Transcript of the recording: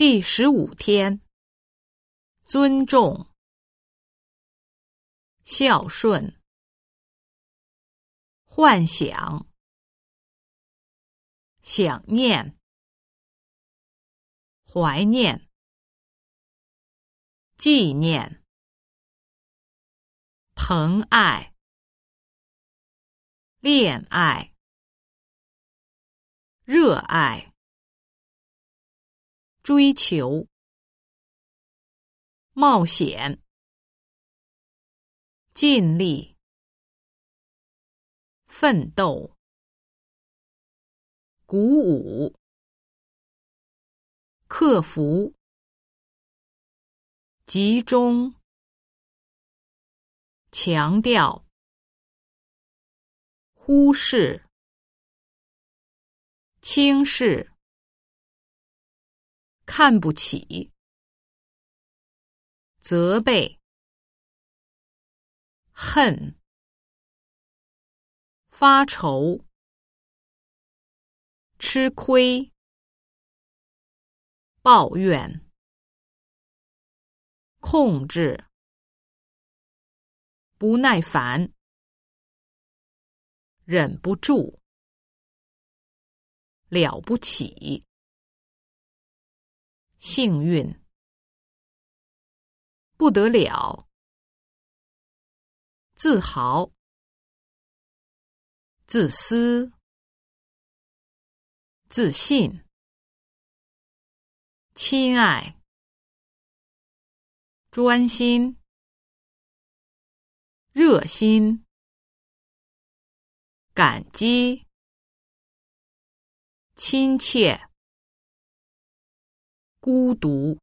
第15天，尊重、孝顺、幻想、想念、怀念、纪念、疼爱、恋爱、热爱、追求、冒险、尽力、奋斗、鼓舞、克服、集中、强调、忽视、轻视、看不起、责备、恨、发愁、吃亏、抱怨、控制、不耐烦、忍不住、了不起、幸运、不得了、自豪、自私、自信、亲爱、专心、热心、感激、亲切、孤独。